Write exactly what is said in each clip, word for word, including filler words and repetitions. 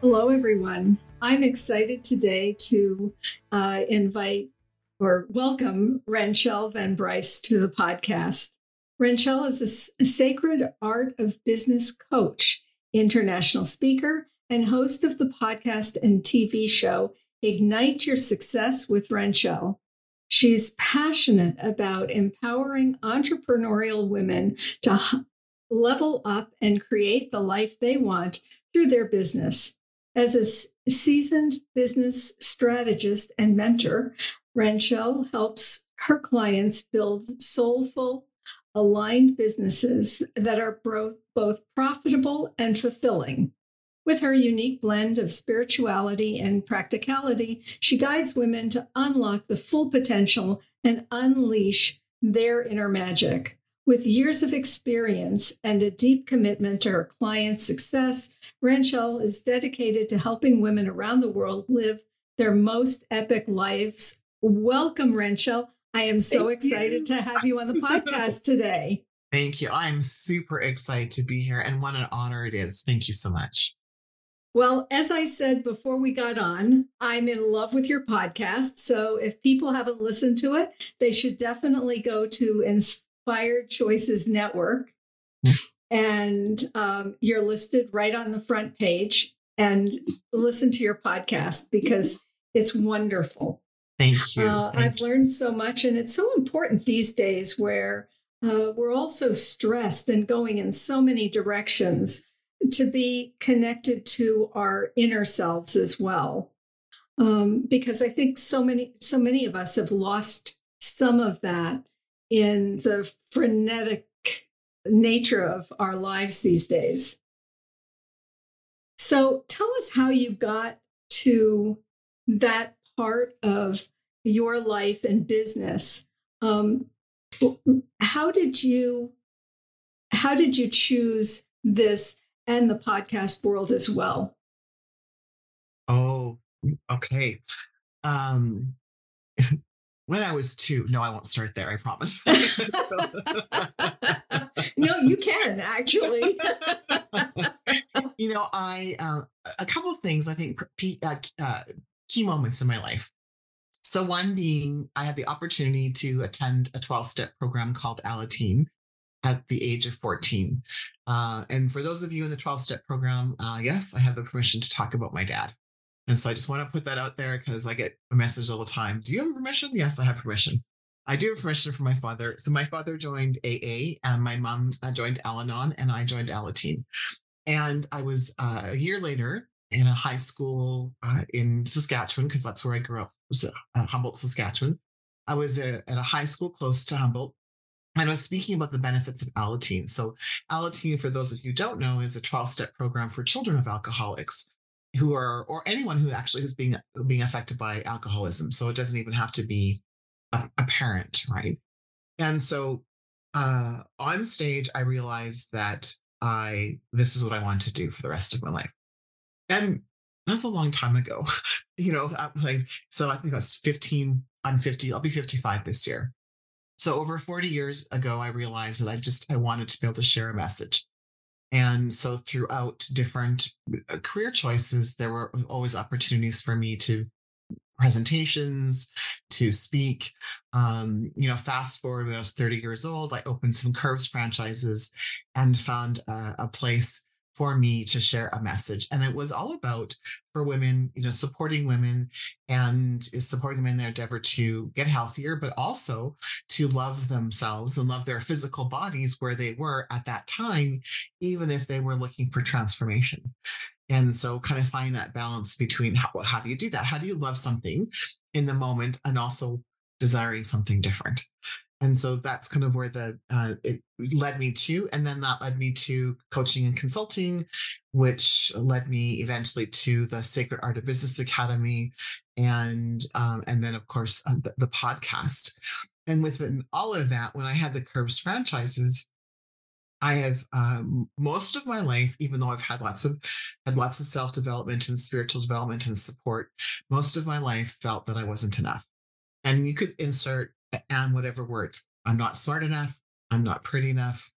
Hello, everyone. I'm excited today to uh, invite or welcome Ranchelle Van Bryce to the podcast. Ranchelle is a Sacred Art of Business coach, international speaker, and host of the podcast and T V show, Ignite Your Success with Ranchelle. She's passionate about empowering entrepreneurial women to level up and create the life they want through their business. As a seasoned business strategist and mentor, Ranchelle helps her clients build soulful, aligned businesses that are both profitable and fulfilling. With her unique blend of spirituality and practicality, she guides women to unlock the full potential and unleash their inner magic. With years of experience and a deep commitment to her clients' success, Ranchelle is dedicated to helping women around the world live their most epic lives. Welcome, Ranchelle. I am so Thank excited you. to have you on the podcast today. Thank you. I'm super excited to be here, and what an honor it is. Thank you so much. Well, as I said before we got on, I'm in love with your podcast. So if people haven't listened to it, they should definitely go to Inspired Choices Network. And um, you're listed right on the front page, and listen to your podcast because it's wonderful. Thank you. Uh, Thank I've you. learned so much, and it's so important these days where uh, we're all so stressed and going in so many directions to be connected to our inner selves as well. Um, because I think so many, so many of us have lost some of that in the frenetic nature of our lives these days. So tell us how you got to that part of your life and business. Um, how did you, how did you choose this and the podcast world as well? Oh, okay. Um, when I was two, no, I won't start there. I promise. No, you can actually. You know, I, uh, a couple of things I think, uh, uh, key moments in my life. So one being, I had the opportunity to attend a twelve-step program called Alateen at the age of fourteen. Uh, and for those of you in the twelve-step program, uh, yes, I have the permission to talk about my dad. And so I just want to put that out there because I get a message all the time. Do you have permission? Yes, I have permission. I do have permission from my father. So my father joined A A and my mom joined Al-Anon and I joined Alateen. And I was uh, a year later in a high school uh, in Saskatchewan, because that's where I grew up, was, uh, Humboldt, Saskatchewan. I was a, at a high school close to Humboldt, and I was speaking about the benefits of Alateen. So Alateen, for those of you who don't know, is a twelve-step program for children of alcoholics who are, or anyone who actually is being, being affected by alcoholism. So it doesn't even have to be a, a parent, right? And so uh, on stage, I realized that I this is what I want to do for the rest of my life. And that's a long time ago, you know, I was like, so I think I was fifteen, I'm fifty, I'll be fifty-five this year. So over forty years ago, I realized that I just, I wanted to be able to share a message. And so throughout different career choices, there were always opportunities for me to presentations, to speak, um, you know, fast forward when I was thirty years old, I opened some Curves franchises and found a, a place for me to share a message. And it was all about, for women, you know, supporting women and supporting them in their endeavor to get healthier, but also to love themselves and love their physical bodies where they were at that time, even if they were looking for transformation. And so kind of find that balance between how, how do you do that? How do you love something in the moment and also desiring something different? And so that's kind of where the uh, it led me to. And then that led me to coaching and consulting, which led me eventually to the Sacred Art of Business Academy. And um, and then, of course, uh, the, the podcast. And within all of that, when I had the Curves franchises, I have um, most of my life, even though I've had lots of had lots of self-development and spiritual development and support, most of my life felt that I wasn't enough. And you could insert and whatever word. I'm not smart enough. I'm not pretty enough.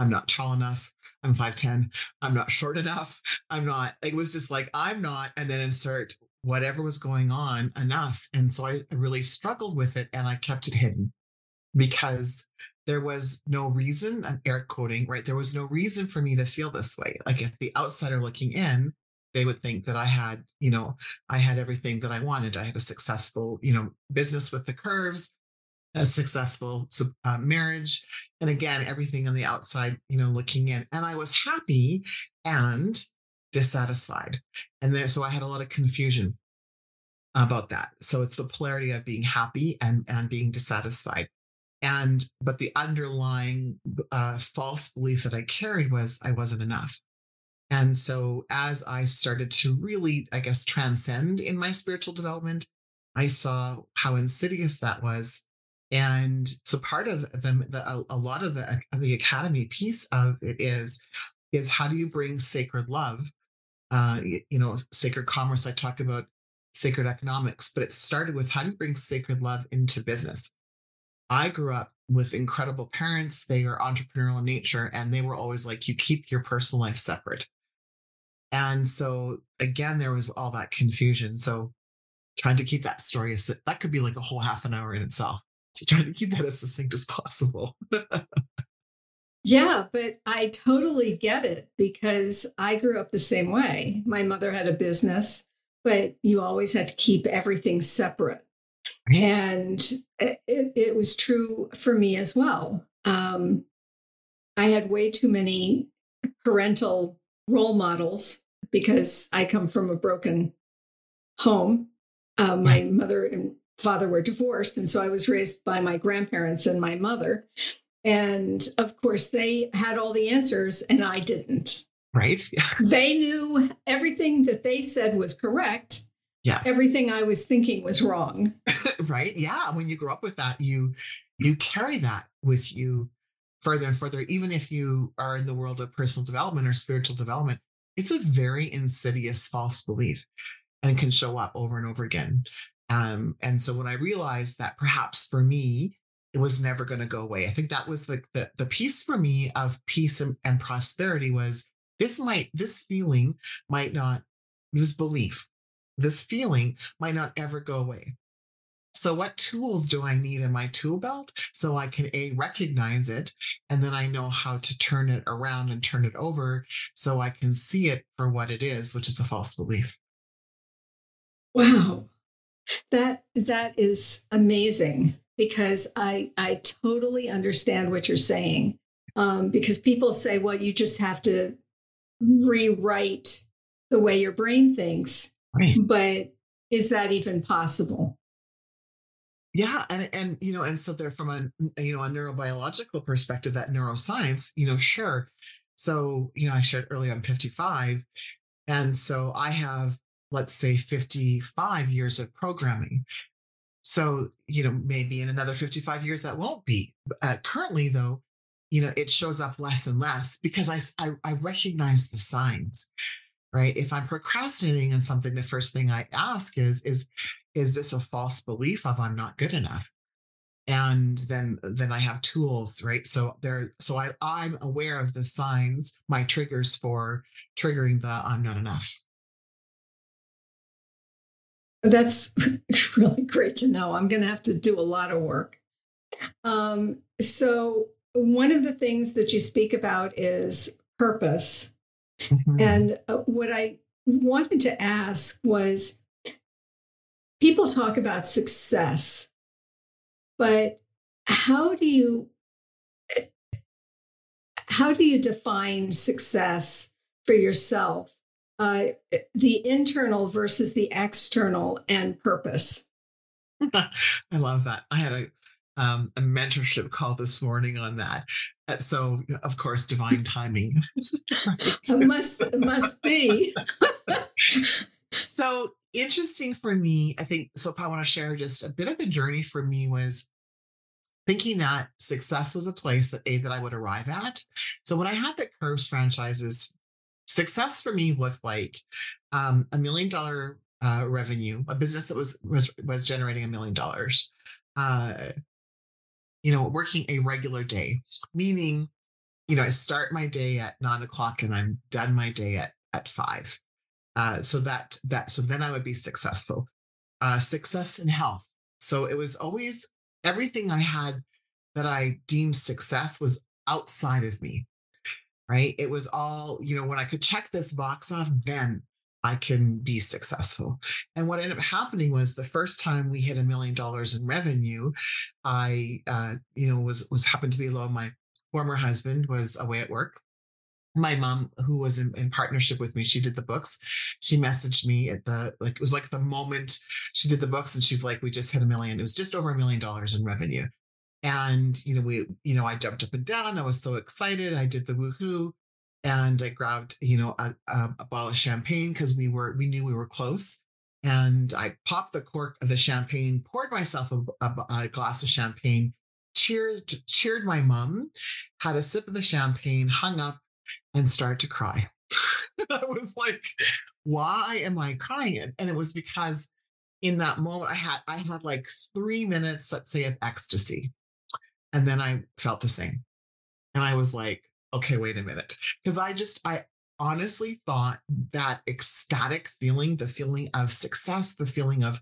I'm not tall enough. I'm five ten. I'm not short enough. I'm not, it was just like, I'm not, and then insert whatever was going on enough. And so I really struggled with it and I kept it hidden because there was no reason, I'm air quoting, right? There was no reason for me to feel this way. Like if the outsider looking in, they would think that I had, you know, I had everything that I wanted. I had a successful, you know, business with the Curves, a successful uh, marriage. And again, everything on the outside, you know, looking in. And I was happy and dissatisfied. And there, so I had a lot of confusion about that. So it's the polarity of being happy and, and being dissatisfied. And, but the underlying uh, false belief that I carried was I wasn't enough. And so as I started to really, I guess, transcend in my spiritual development, I saw how insidious that was. And so part of them, the, a, a lot of the, the academy piece of it is, is how do you bring sacred love, uh, you, you know, sacred commerce, I talk about sacred economics, but it started with how do you bring sacred love into business? I grew up with incredible parents. They are entrepreneurial in nature, and they were always like, you keep your personal life separate. And so again, there was all that confusion. So trying to keep that story, is that, that could be like a whole half an hour in itself. So trying to keep that as succinct as possible. Yeah, but I totally get it because I grew up the same way. My mother had a business, but you always had to keep everything separate. Right. And it, it was true for me as well. Um, I had way too many parental role models because I come from a broken home. Um, my right. mother and father were divorced. And so I was raised by my grandparents and my mother. And of course, they had all the answers and I didn't. Right. Yeah. They knew everything that they said was correct. Yes. Everything I was thinking was wrong. Right. Yeah. When you grow up with that, you you carry that with you further and further. Even if you are in the world of personal development or spiritual development, it's a very insidious false belief and can show up over and over again. Um, and so when I realized that perhaps for me, it was never going to go away. I think that was the, the, the piece for me of peace and, and prosperity was this might this feeling might not this belief. This feeling might not ever go away. So what tools do I need in my tool belt so I can A, recognize it, and then I know how to turn it around and turn it over so I can see it for what it is, which is a false belief. Wow. That that is amazing because I I totally understand what you're saying. Um, because people say, well, you just have to rewrite the way your brain thinks. Right. But is that even possible? Yeah. And, and, you know, and so there from a, you know, a neurobiological perspective, that neuroscience, you know, sure. So, you know, I shared earlier, I'm fifty-five. And so I have, let's say fifty-five years of programming. So, you know, maybe in another fifty-five years, that won't be. Uh, currently though, you know, it shows up less and less because I, I, I recognize the signs. Right. If I'm procrastinating on something, the first thing I ask is, is, is this a false belief of I'm not good enough? And then, then I have tools, right? So there, so I, I'm aware of the signs, my triggers for triggering the I'm not enough. That's really great to know. I'm going to have to do a lot of work. Um, so one of the things that you speak about is purpose. Mm-hmm. And uh, what I wanted to ask was, people talk about success, but how do you, how do you define success for yourself? Uh, the internal versus the external and purpose. I love that. I had a Um, a mentorship call this morning on that. So, of course, divine timing. It must, it must be. So interesting for me, I think, so I want to share just a bit of the journey for me was thinking that success was a place that, a, that I would arrive at. So when I had the Curves franchises, success for me looked like um, a million dollar uh, revenue, a business that was, was, was generating a million dollars. Uh, you know, working a regular day, meaning, you know, I start my day at nine o'clock and I'm done my day at, at five. Uh, so that, that, so then I would be successful, uh, success in health. So it was always everything I had that I deemed success was outside of me, right? It was all, you know, when I could check this box off, then I can be successful. And what ended up happening was the first time we hit a million dollars in revenue, I, uh, you know, was, was happened to be low. My former husband was away at work. My mom, who was in, in partnership with me, she did the books. She messaged me at the, like, it was like the moment she did the books and she's like, we just hit a million. It was just over a million dollars in revenue. And, you know, we, you know, I jumped up and down. I was so excited. I did the woohoo. And I grabbed, you know, a, a, a bottle of champagne because we were, we knew we were close. And I popped the cork of the champagne, poured myself a, a, a glass of champagne, cheered, cheered my mom, had a sip of the champagne, hung up, and started to cry. I was like, "Why am I crying?" And it was because in that moment, I had, I had like three minutes, let's say, of ecstasy, and then I felt the same, and I was like, okay, wait a minute. Because I just, I honestly thought that ecstatic feeling, the feeling of success, the feeling of,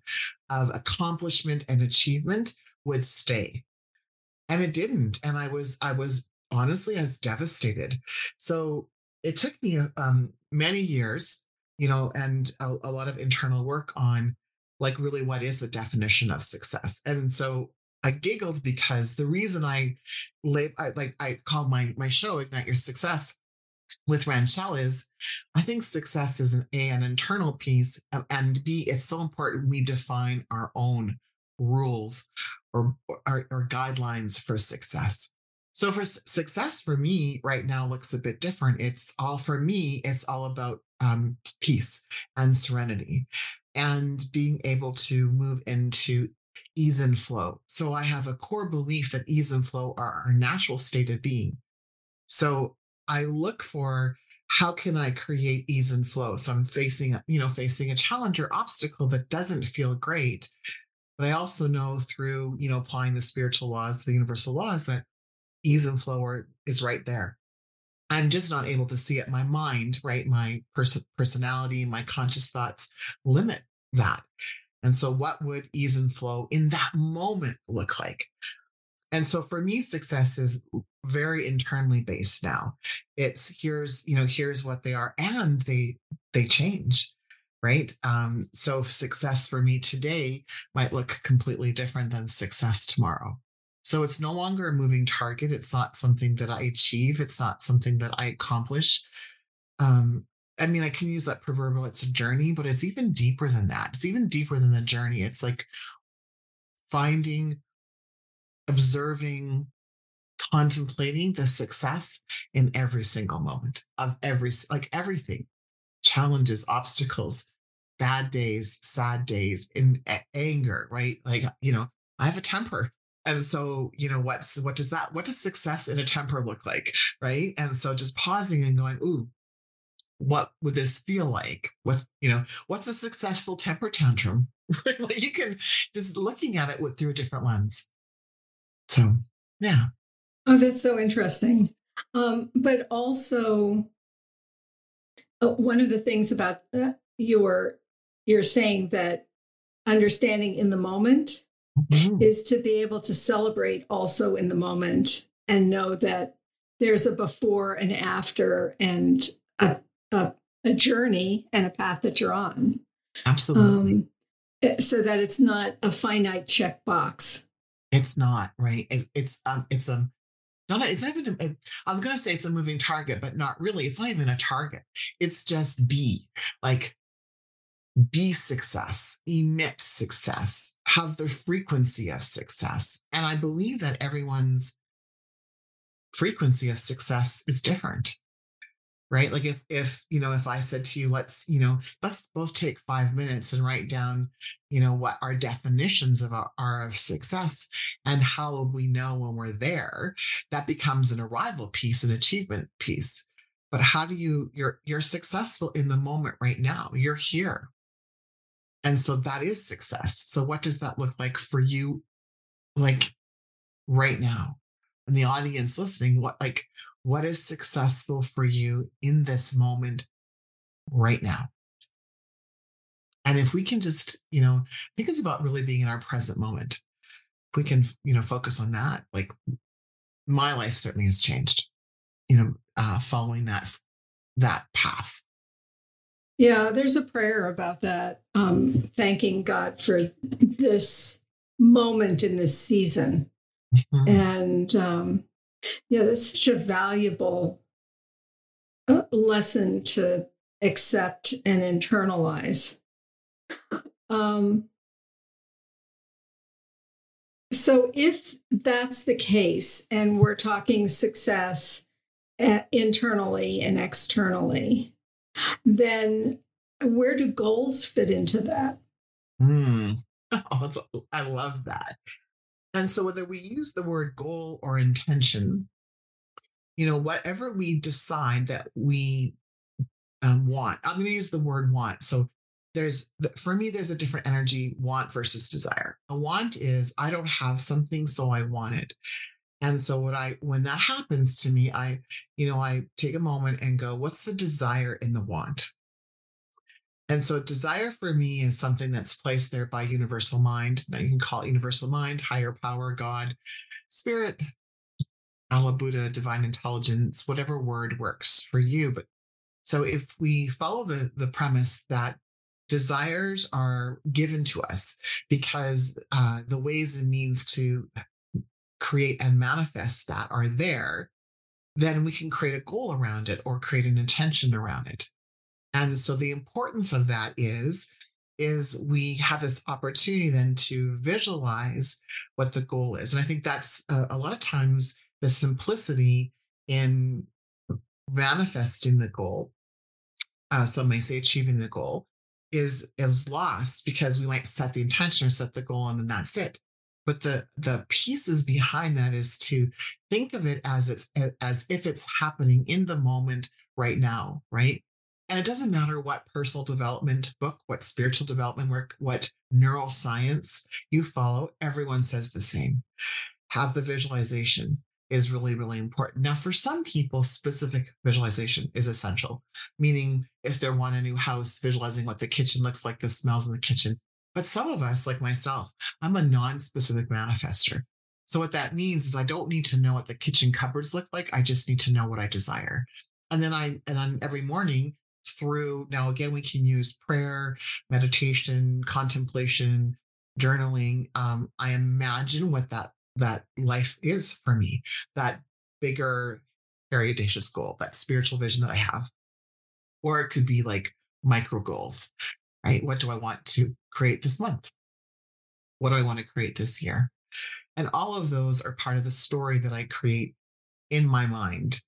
of accomplishment and achievement would stay. And it didn't. And I was, I was honestly, I was devastated. So it took me um, many years, you know, and a, a lot of internal work on like, really, what is the definition of success? And so I giggled because the reason I, I like I call my my show Ignite Your Success with Ranchelle is I think success is an A, an internal piece, and B, it's so important we define our own rules or, or, or guidelines for success. So for success for me right now looks a bit different. It's all for me. It's all about um, peace and serenity and being able to move into ease and flow. So I have a core belief that ease and flow are our natural state of being. So I look for how can I create ease and flow? So I'm facing, you know, facing a challenge or obstacle that doesn't feel great. But I also know through, you know, applying the spiritual laws, the universal laws, that ease and flow are, is right there. I'm just not able to see it. My mind, right? My pers- personality, my conscious thoughts limit that. And so what would ease and flow in that moment look like? And so for me, success is very internally based now. It's here's, you know, here's what they are, and they, they change, right? Um, so success for me today might look completely different than success tomorrow. So it's no longer a moving target. It's not something that I achieve. It's not something that I accomplish. Um, I mean, I can use that proverbial, it's a journey, but it's even deeper than that. It's even deeper than the journey. It's like finding, observing, contemplating the success in every single moment of every, like everything, challenges, obstacles, bad days, sad days, in anger, right? Like, you know, I have a temper. And so, you know, what's, what does that, what does success in a temper look like? Right. And so just pausing and going, ooh, what would this feel like? What's, you know, what's a successful temper tantrum? Like you can just looking at it with through a different lens. So, yeah. Oh, that's so interesting. Um, but also uh, one of the things about that, you're, you're saying that understanding in the moment mm-hmm. is to be able to celebrate also in the moment and know that there's a before and after and a, a, a journey and a path that you're on. Absolutely. Um, so that it's not a finite checkbox. It's not, right? It, it's um, it's a not. A, it's not even. A, I was going to say it's a moving target, but not really. It's not even a target. It's just be like. Be success, emit success, have the frequency of success. And I believe that everyone's frequency of success is different, right? Like if, if, you know, if I said to you, let's, you know, let's both take five minutes and write down, you know, what our definitions of our, are of success and how will we know when we're there, that becomes an arrival piece, an achievement piece. But how do you, you're, you're successful in the moment right now, you're here. And so that is success. So what does that look like for you, like right now? And the audience listening, what like what is successful for you in this moment right now? And if we can just, you know, I think it's about really being in our present moment. If we can, you know, focus on that, like my life certainly has changed, you know, uh, following that that path. Yeah, there's a prayer about that, um, thanking God for this moment in this season. Mm-hmm. And um, yeah, that's such a valuable uh, lesson to accept and internalize. Um, so if that's the case, and we're talking success internally and externally, then where do goals fit into that? Mm. Oh, I love that. And so whether we use the word goal or intention, you know, whatever we decide that we um, want, I'm going to use the word want. So there's, for me, there's a different energy, want versus desire. A want is I don't have something, so I want it. And so what I, when that happens to me, I, you know, I take a moment and go, what's the desire in the want? And so desire for me is something that's placed there by universal mind. Now you can call it universal mind, higher power, God, spirit, Allah, Buddha, divine intelligence, whatever word works for you. But so if we follow the, the premise that desires are given to us because uh, the ways and means to create and manifest that are there, then we can create a goal around it or create an intention around it. And so the importance of that is, is we have this opportunity then to visualize what the goal is. And I think that's a, a lot of times the simplicity in manifesting the goal, uh, some may say achieving the goal, is, is lost because we might set the intention or set the goal and then that's it. But the, the pieces behind that is to think of it as it's as if it's happening in the moment right now, right? And it doesn't matter what personal development book, what spiritual development work, what neuroscience you follow, everyone says the same. Have the visualization is really, really important. Now, for some people, specific visualization is essential, meaning if they want a new house, visualizing what the kitchen looks like, the smells in the kitchen. But some of us, like myself, I'm a non-specific manifester. So what that means is I don't need to know what the kitchen cupboards look like. I just need to know what I desire. And then I, and then every morning through, now again, we can use prayer, meditation, contemplation, journaling. Um, I imagine what that, that life is for me, that bigger, very audacious goal, that spiritual vision that I have. Or it could be like micro goals, right? What do I want to create this month? What do I want to create this year? And all of those are part of the story that I create in my mind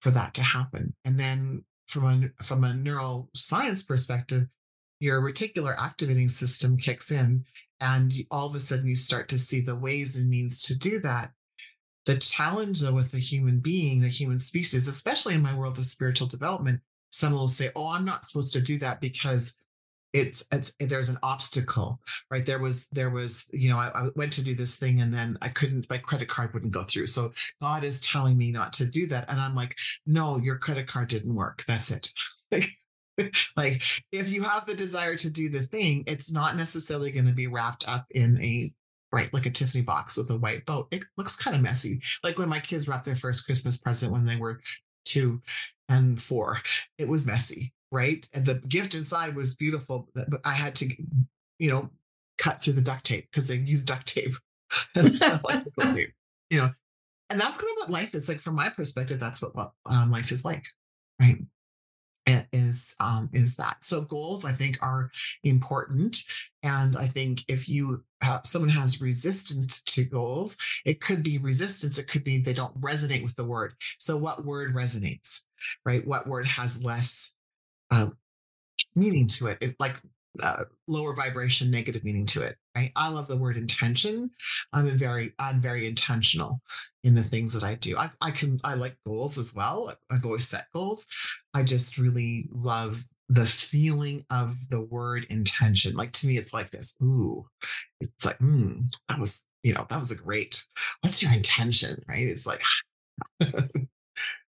for that to happen. And then from a, from a neuroscience perspective, your reticular activating system kicks in and all of a sudden you start to see the ways and means to do that. The challenge though with the human being, the human species, especially in my world of spiritual development, some will say, oh, I'm not supposed to do that because It's, it's there's an obstacle, right? There was, there was, you know, I, I went to do this thing and then I couldn't, my credit card wouldn't go through. So God is telling me not to do that. And I'm like, no, your credit card didn't work. That's it. Like, like if you have the desire to do the thing, it's not necessarily going to be wrapped up in a, right, like a Tiffany box with a white bow. It looks kind of messy. Like when my kids wrapped their first Christmas present when they were two, and four. It was messy, right? And the gift inside was beautiful, but I had to, you know, cut through the duct tape because they used duct tape. You know, and that's kind of what life is like. From my perspective, that's what, what um, life is like, right? It is um, is that. So goals, I think, are important. And I think if you have, someone has resistance to goals, it could be resistance. It could be they don't resonate with the word. So what word resonates, right? What word has less uh, meaning to it? It like uh, lower vibration, negative meaning to it, right? I love the word intention. I'm a very I'm very intentional in the things that I do. I, I can I like goals as well. I've always set goals. I just really love the feeling of the word intention. Like, to me, it's like this. Ooh, it's like, mm, that was, you know, that was a great, what's your intention, right? It's like,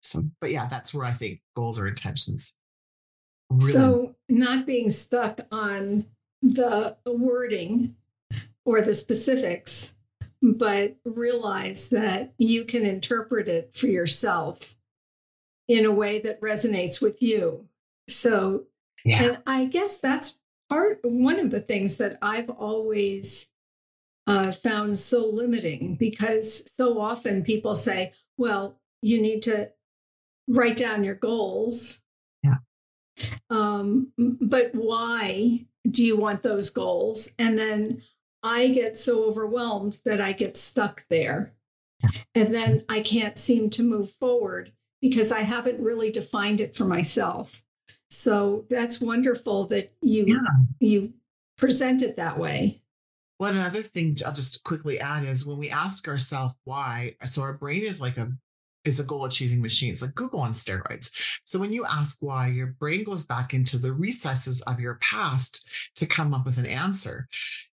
so, but yeah, that's where I think goals or intentions. Really. So not being stuck on the wording or the specifics, but realize that you can interpret it for yourself in a way that resonates with you. So, yeah. And I guess that's part one of the things that I've always uh, found so limiting, because so often people say, well, you need to write down your goals. Yeah. Um, but why do you want those goals? And then I get so overwhelmed that I get stuck there. Yeah. And then I can't seem to move forward because I haven't really defined it for myself. So that's wonderful that you yeah. you present it that way. Well, another thing I'll just quickly add is when we ask ourselves why, so our brain is like a is a goal achieving machine. It's like Google on steroids. So when you ask why, your brain goes back into the recesses of your past to come up with an answer.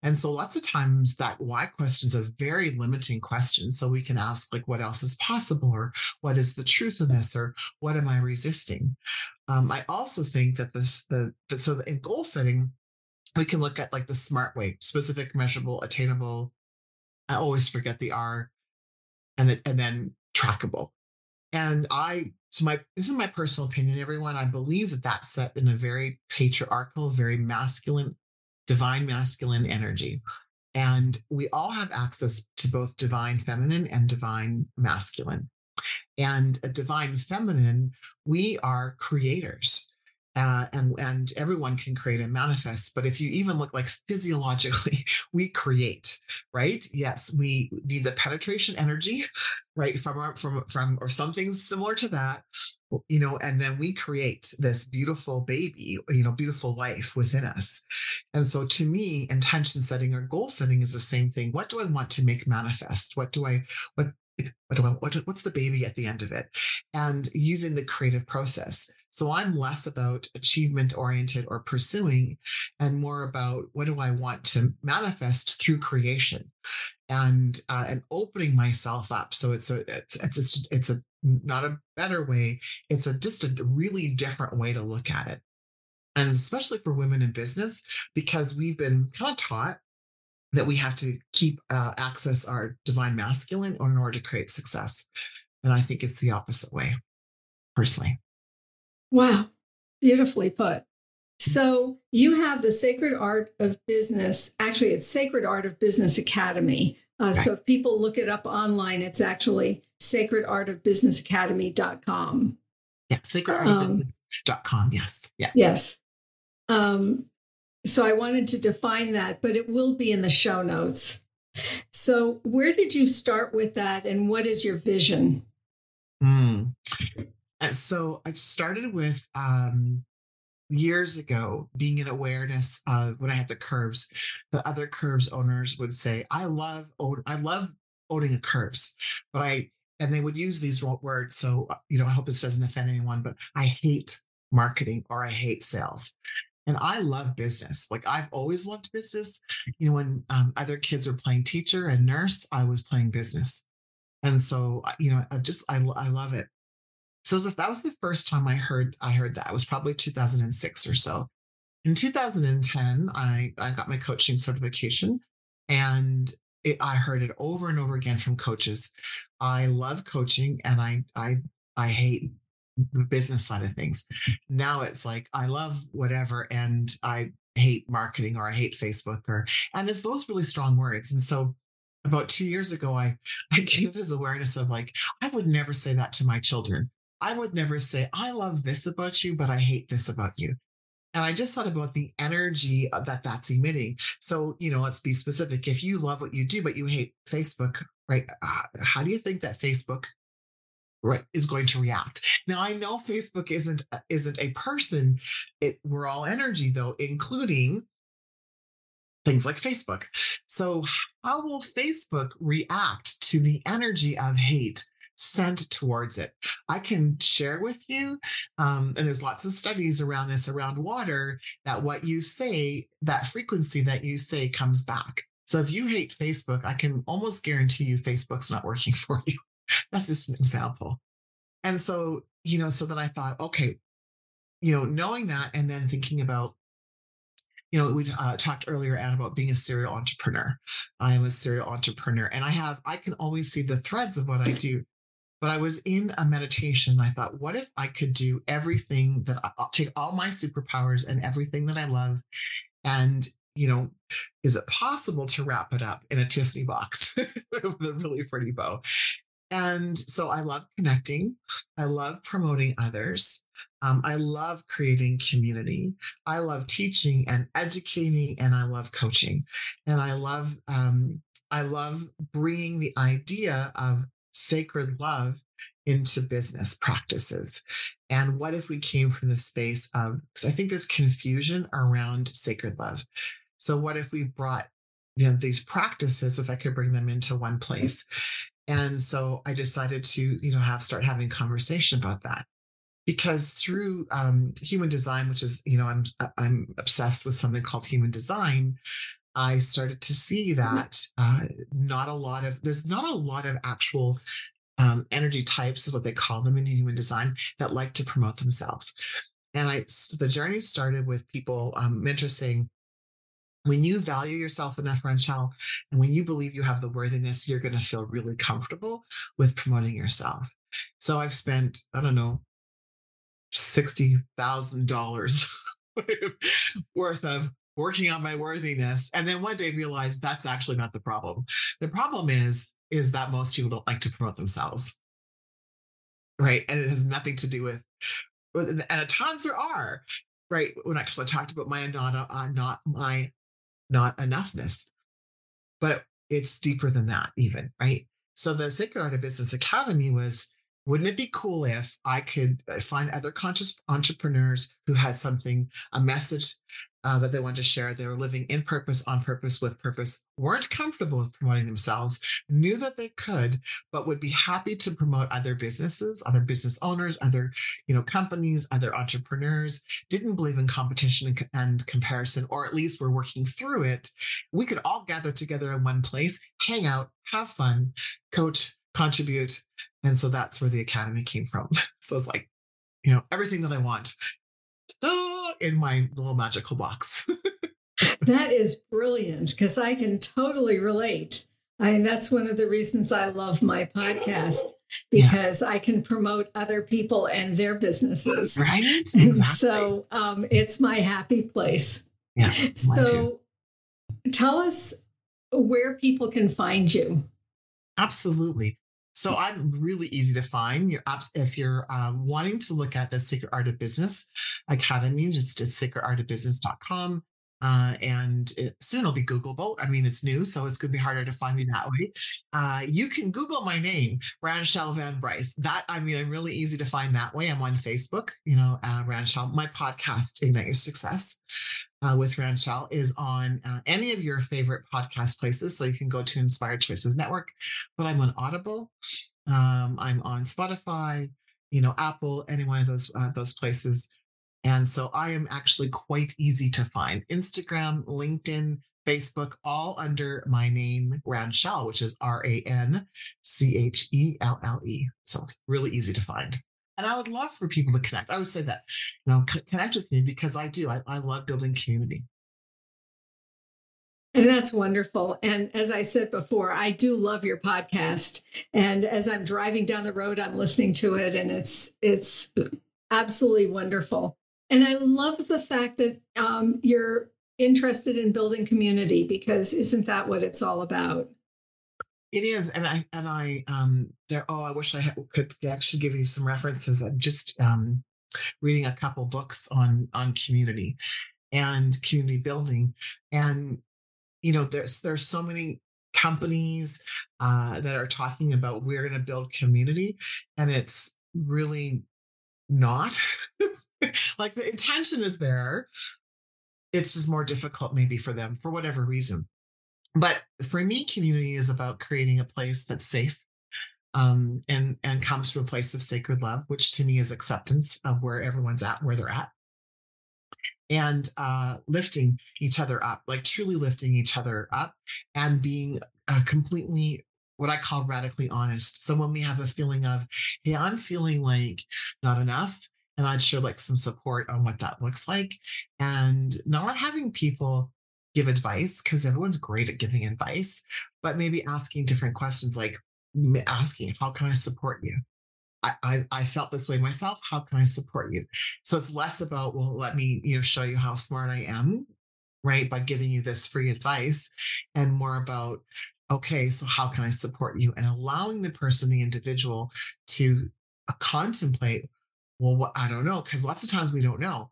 And so lots of times that why question is a very limiting question. So we can ask, like, what else is possible? Or what is the truth in this? Or what am I resisting? Um, I also think that this, the, the so in goal setting, we can look at like the SMART way: specific, measurable, attainable. I always forget the R, and the, and then trackable. And I, so my, this is my personal opinion, everyone. I believe that that's set in a very patriarchal, very masculine, divine masculine energy. And we all have access to both divine feminine and divine masculine. And a divine feminine, we are creators. Uh, and, and everyone can create and manifest. But if you even look like physiologically, we create, right? Yes, we need the penetration energy, right? From our, from, from, or something similar to that, you know, and then we create this beautiful baby, you know, beautiful life within us. And so to me, intention setting or goal setting is the same thing. What do I want to make manifest? What do I, what, what do I, what, what's the baby at the end of it? And using the creative process. So I'm less about achievement oriented or pursuing and more about what do I want to manifest through creation and uh, and opening myself up. So it's a it's it's a, it's a not a better way. It's a just a really different way to look at it. And especially for women in business, because we've been kind of taught that we have to keep uh, access our divine masculine in order to create success. And I think it's the opposite way, personally. Wow. Beautifully put. So you have the Sacred Art of Business. Actually, it's Sacred Art of Business Academy. Uh, right. So if people look it up online, it's actually sacred art of business academy dot com. Yeah, sacred art of business dot com. Um, yes. Yeah. Yes. Um, so I wanted to define that, but it will be in the show notes. So where did you start with that, and what is your vision? Mm. So I started with um, years ago being an awareness of when I had the Curves. The other Curves owners would say, "I love, own, I love owning a Curves," but I and they would use these words. So, you know, I hope this doesn't offend anyone, but I hate marketing or I hate sales, and I love business. Like, I've always loved business. You know, when um, other kids were playing teacher and nurse, I was playing business, and so, you know, I just I I love it. So that was the first time I heard I heard that. It was probably two thousand six or so. In two thousand ten, I, I got my coaching certification, and it, I heard it over and over again from coaches. I love coaching, and I I I hate the business side of things. Now it's like, I love whatever and I hate marketing, or I hate Facebook, or, and it's those really strong words. And so about two years ago, I, I gave this awareness of like, I would never say that to my children. I would never say, I love this about you, but I hate this about you. And I just thought about the energy that that's emitting. So, you know, let's be specific. If you love what you do, but you hate Facebook, right? How do you think that Facebook right, is going to react? Now, I know Facebook isn't isn't a person. It, we're all energy, though, including things like Facebook. So how will Facebook react to the energy of hate sent towards it? I can share with you, um, and there's lots of studies around this, around water, that what you say, that frequency that you say comes back. So if you hate Facebook, I can almost guarantee you Facebook's not working for you. That's just an example. And so, you know, so then I thought, okay, you know, knowing that, and then thinking about, you know, we uh, talked earlier, Anne, about being a serial entrepreneur. I am a serial entrepreneur, and I have, I can always see the threads of what I do. But I was in a meditation. I thought, what if I could do everything that I, I'll take all my superpowers and everything that I love? And, you know, is it possible to wrap it up in a Tiffany box with a really pretty bow? And so I love connecting. I love promoting others. Um, I love creating community. I love teaching and educating, and I love coaching. And I love, um, I love bringing the idea of sacred love into business practices. And what if we came from the space of, because I think there's confusion around sacred love. So what if we brought, you know, these practices, if I could bring them into one place? And so I decided to, you know, have, start having conversation about that. Because through um, human design, which is, you know, I'm, I'm obsessed with something called human design, I started to see that uh, not a lot of, there's not a lot of actual um, energy types, is what they call them in human design, that like to promote themselves. And I, the journey started with people, um, mentors saying, when you value yourself enough, Ranchelle, and when you believe you have the worthiness, you're going to feel really comfortable with promoting yourself. So I've spent, I don't know, sixty thousand dollars worth of working on my worthiness. And then one day realized that's actually not the problem. The problem is, is that most people don't like to promote themselves. Right. And it has nothing to do with, and at times there are, right. When I, cause I talked about my, not, uh, not my, not enoughness, but it's deeper than that even. Right. So the Sacred Art of Business Academy was, wouldn't it be cool if I could find other conscious entrepreneurs who had something, a message uh, that they wanted to share? They were living in purpose, on purpose, with purpose, weren't comfortable with promoting themselves, knew that they could, but would be happy to promote other businesses, other business owners, other, you know, companies, other entrepreneurs, didn't believe in competition and, and comparison, or at least were working through it. We could all gather together in one place, hang out, have fun, coach, contribute. And so that's where the academy came from. So it's like, you know, everything that I want in my little magical box. That is brilliant, because I can totally relate. And that's one of the reasons I love my podcast, because yeah. I can promote other people and their businesses. Right. Exactly. And so um, it's my happy place. Yeah. So tell us where people can find you. Absolutely. So I'm really easy to find. You're, if you're uh, wanting to look at the Sacred Art of Business Academy, just at sacred art of business dot com. Uh, and it, soon it'll be Googleable. I mean, it's new, so it's going to be harder to find me that way. Uh, you can Google my name, Ranchelle Van Bryce. That, I mean, I'm really easy to find that way. I'm on Facebook, you know, uh, Ranchelle. My podcast, Ignite Your Success uh, with Ranchelle, is on uh, any of your favorite podcast places. So you can go to Inspired Choices Network, but I'm on Audible. Um, I'm on Spotify, you know, Apple, any one of those, uh, those places. And so I am actually quite easy to find. Instagram, LinkedIn, Facebook, all under my name, Ranchelle, which is R A N C H E L L E. So it's really easy to find. And I would love for people to connect. I would say that, you know, connect with me, because I do. I, I love building community. And that's wonderful. And as I said before, I do love your podcast. And as I'm driving down the road, I'm listening to it, and it's it's absolutely wonderful. And I love the fact that um, you're interested in building community, because isn't that what it's all about? It is, and I and I um, there. Oh, I wish I ha- could actually give you some references. I'm just um, reading a couple books on on community and community building, and you know, there's there's so many companies uh, that are talking about we're going to build community, and it's really not like the intention is there. It's just more difficult maybe for them for whatever reason. But for me, community is about creating a place that's safe um, and, and comes from a place of sacred love, which to me is acceptance of where everyone's at, where they're at, and uh, lifting each other up, like truly lifting each other up and being uh, completely what I call radically honest. So when we have a feeling of, hey, I'm feeling like not enough, and I'd sure like some support on what that looks like, and not having people give advice, because everyone's great at giving advice, but maybe asking different questions, like asking, how can I support you? I, I I felt this way myself. How can I support you? So it's less about, well, let me, you know, show you how smart I am, right, by giving you this free advice, and more about, okay, so how can I support you? And allowing the person, the individual, to contemplate, well, what, I don't know, because lots of times we don't know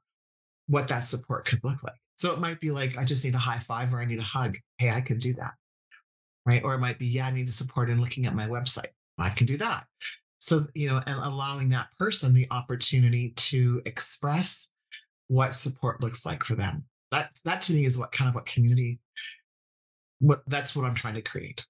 what that support could look like. So it might be like, I just need a high five, or I need a hug. Hey, I can do that, right? Or it might be, yeah, I need the support in looking at my website. I can do that. So, you know, and allowing that person the opportunity to express what support looks like for them. That, that to me is what kind of what community, what that's what I'm trying to create.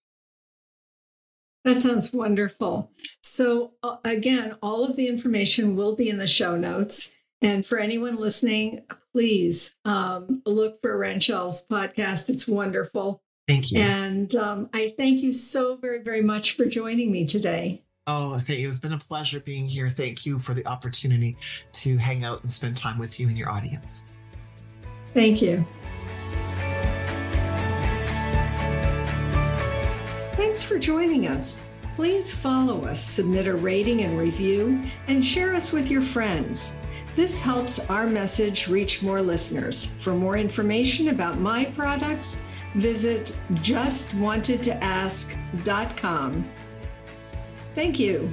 That sounds wonderful. So uh, again, all of the information will be in the show notes. And for anyone listening, please um, look for Ranchelle's podcast. It's wonderful. Thank you. And um, I thank you so very, very much for joining me today. Oh, thank you. It's been a pleasure being here. Thank you for the opportunity to hang out and spend time with you and your audience. Thank you. Thanks for joining us. Please follow us, submit a rating and review, and share us with your friends. This helps our message reach more listeners. For more information about my products, visit just wanted to ask dot com. Thank you.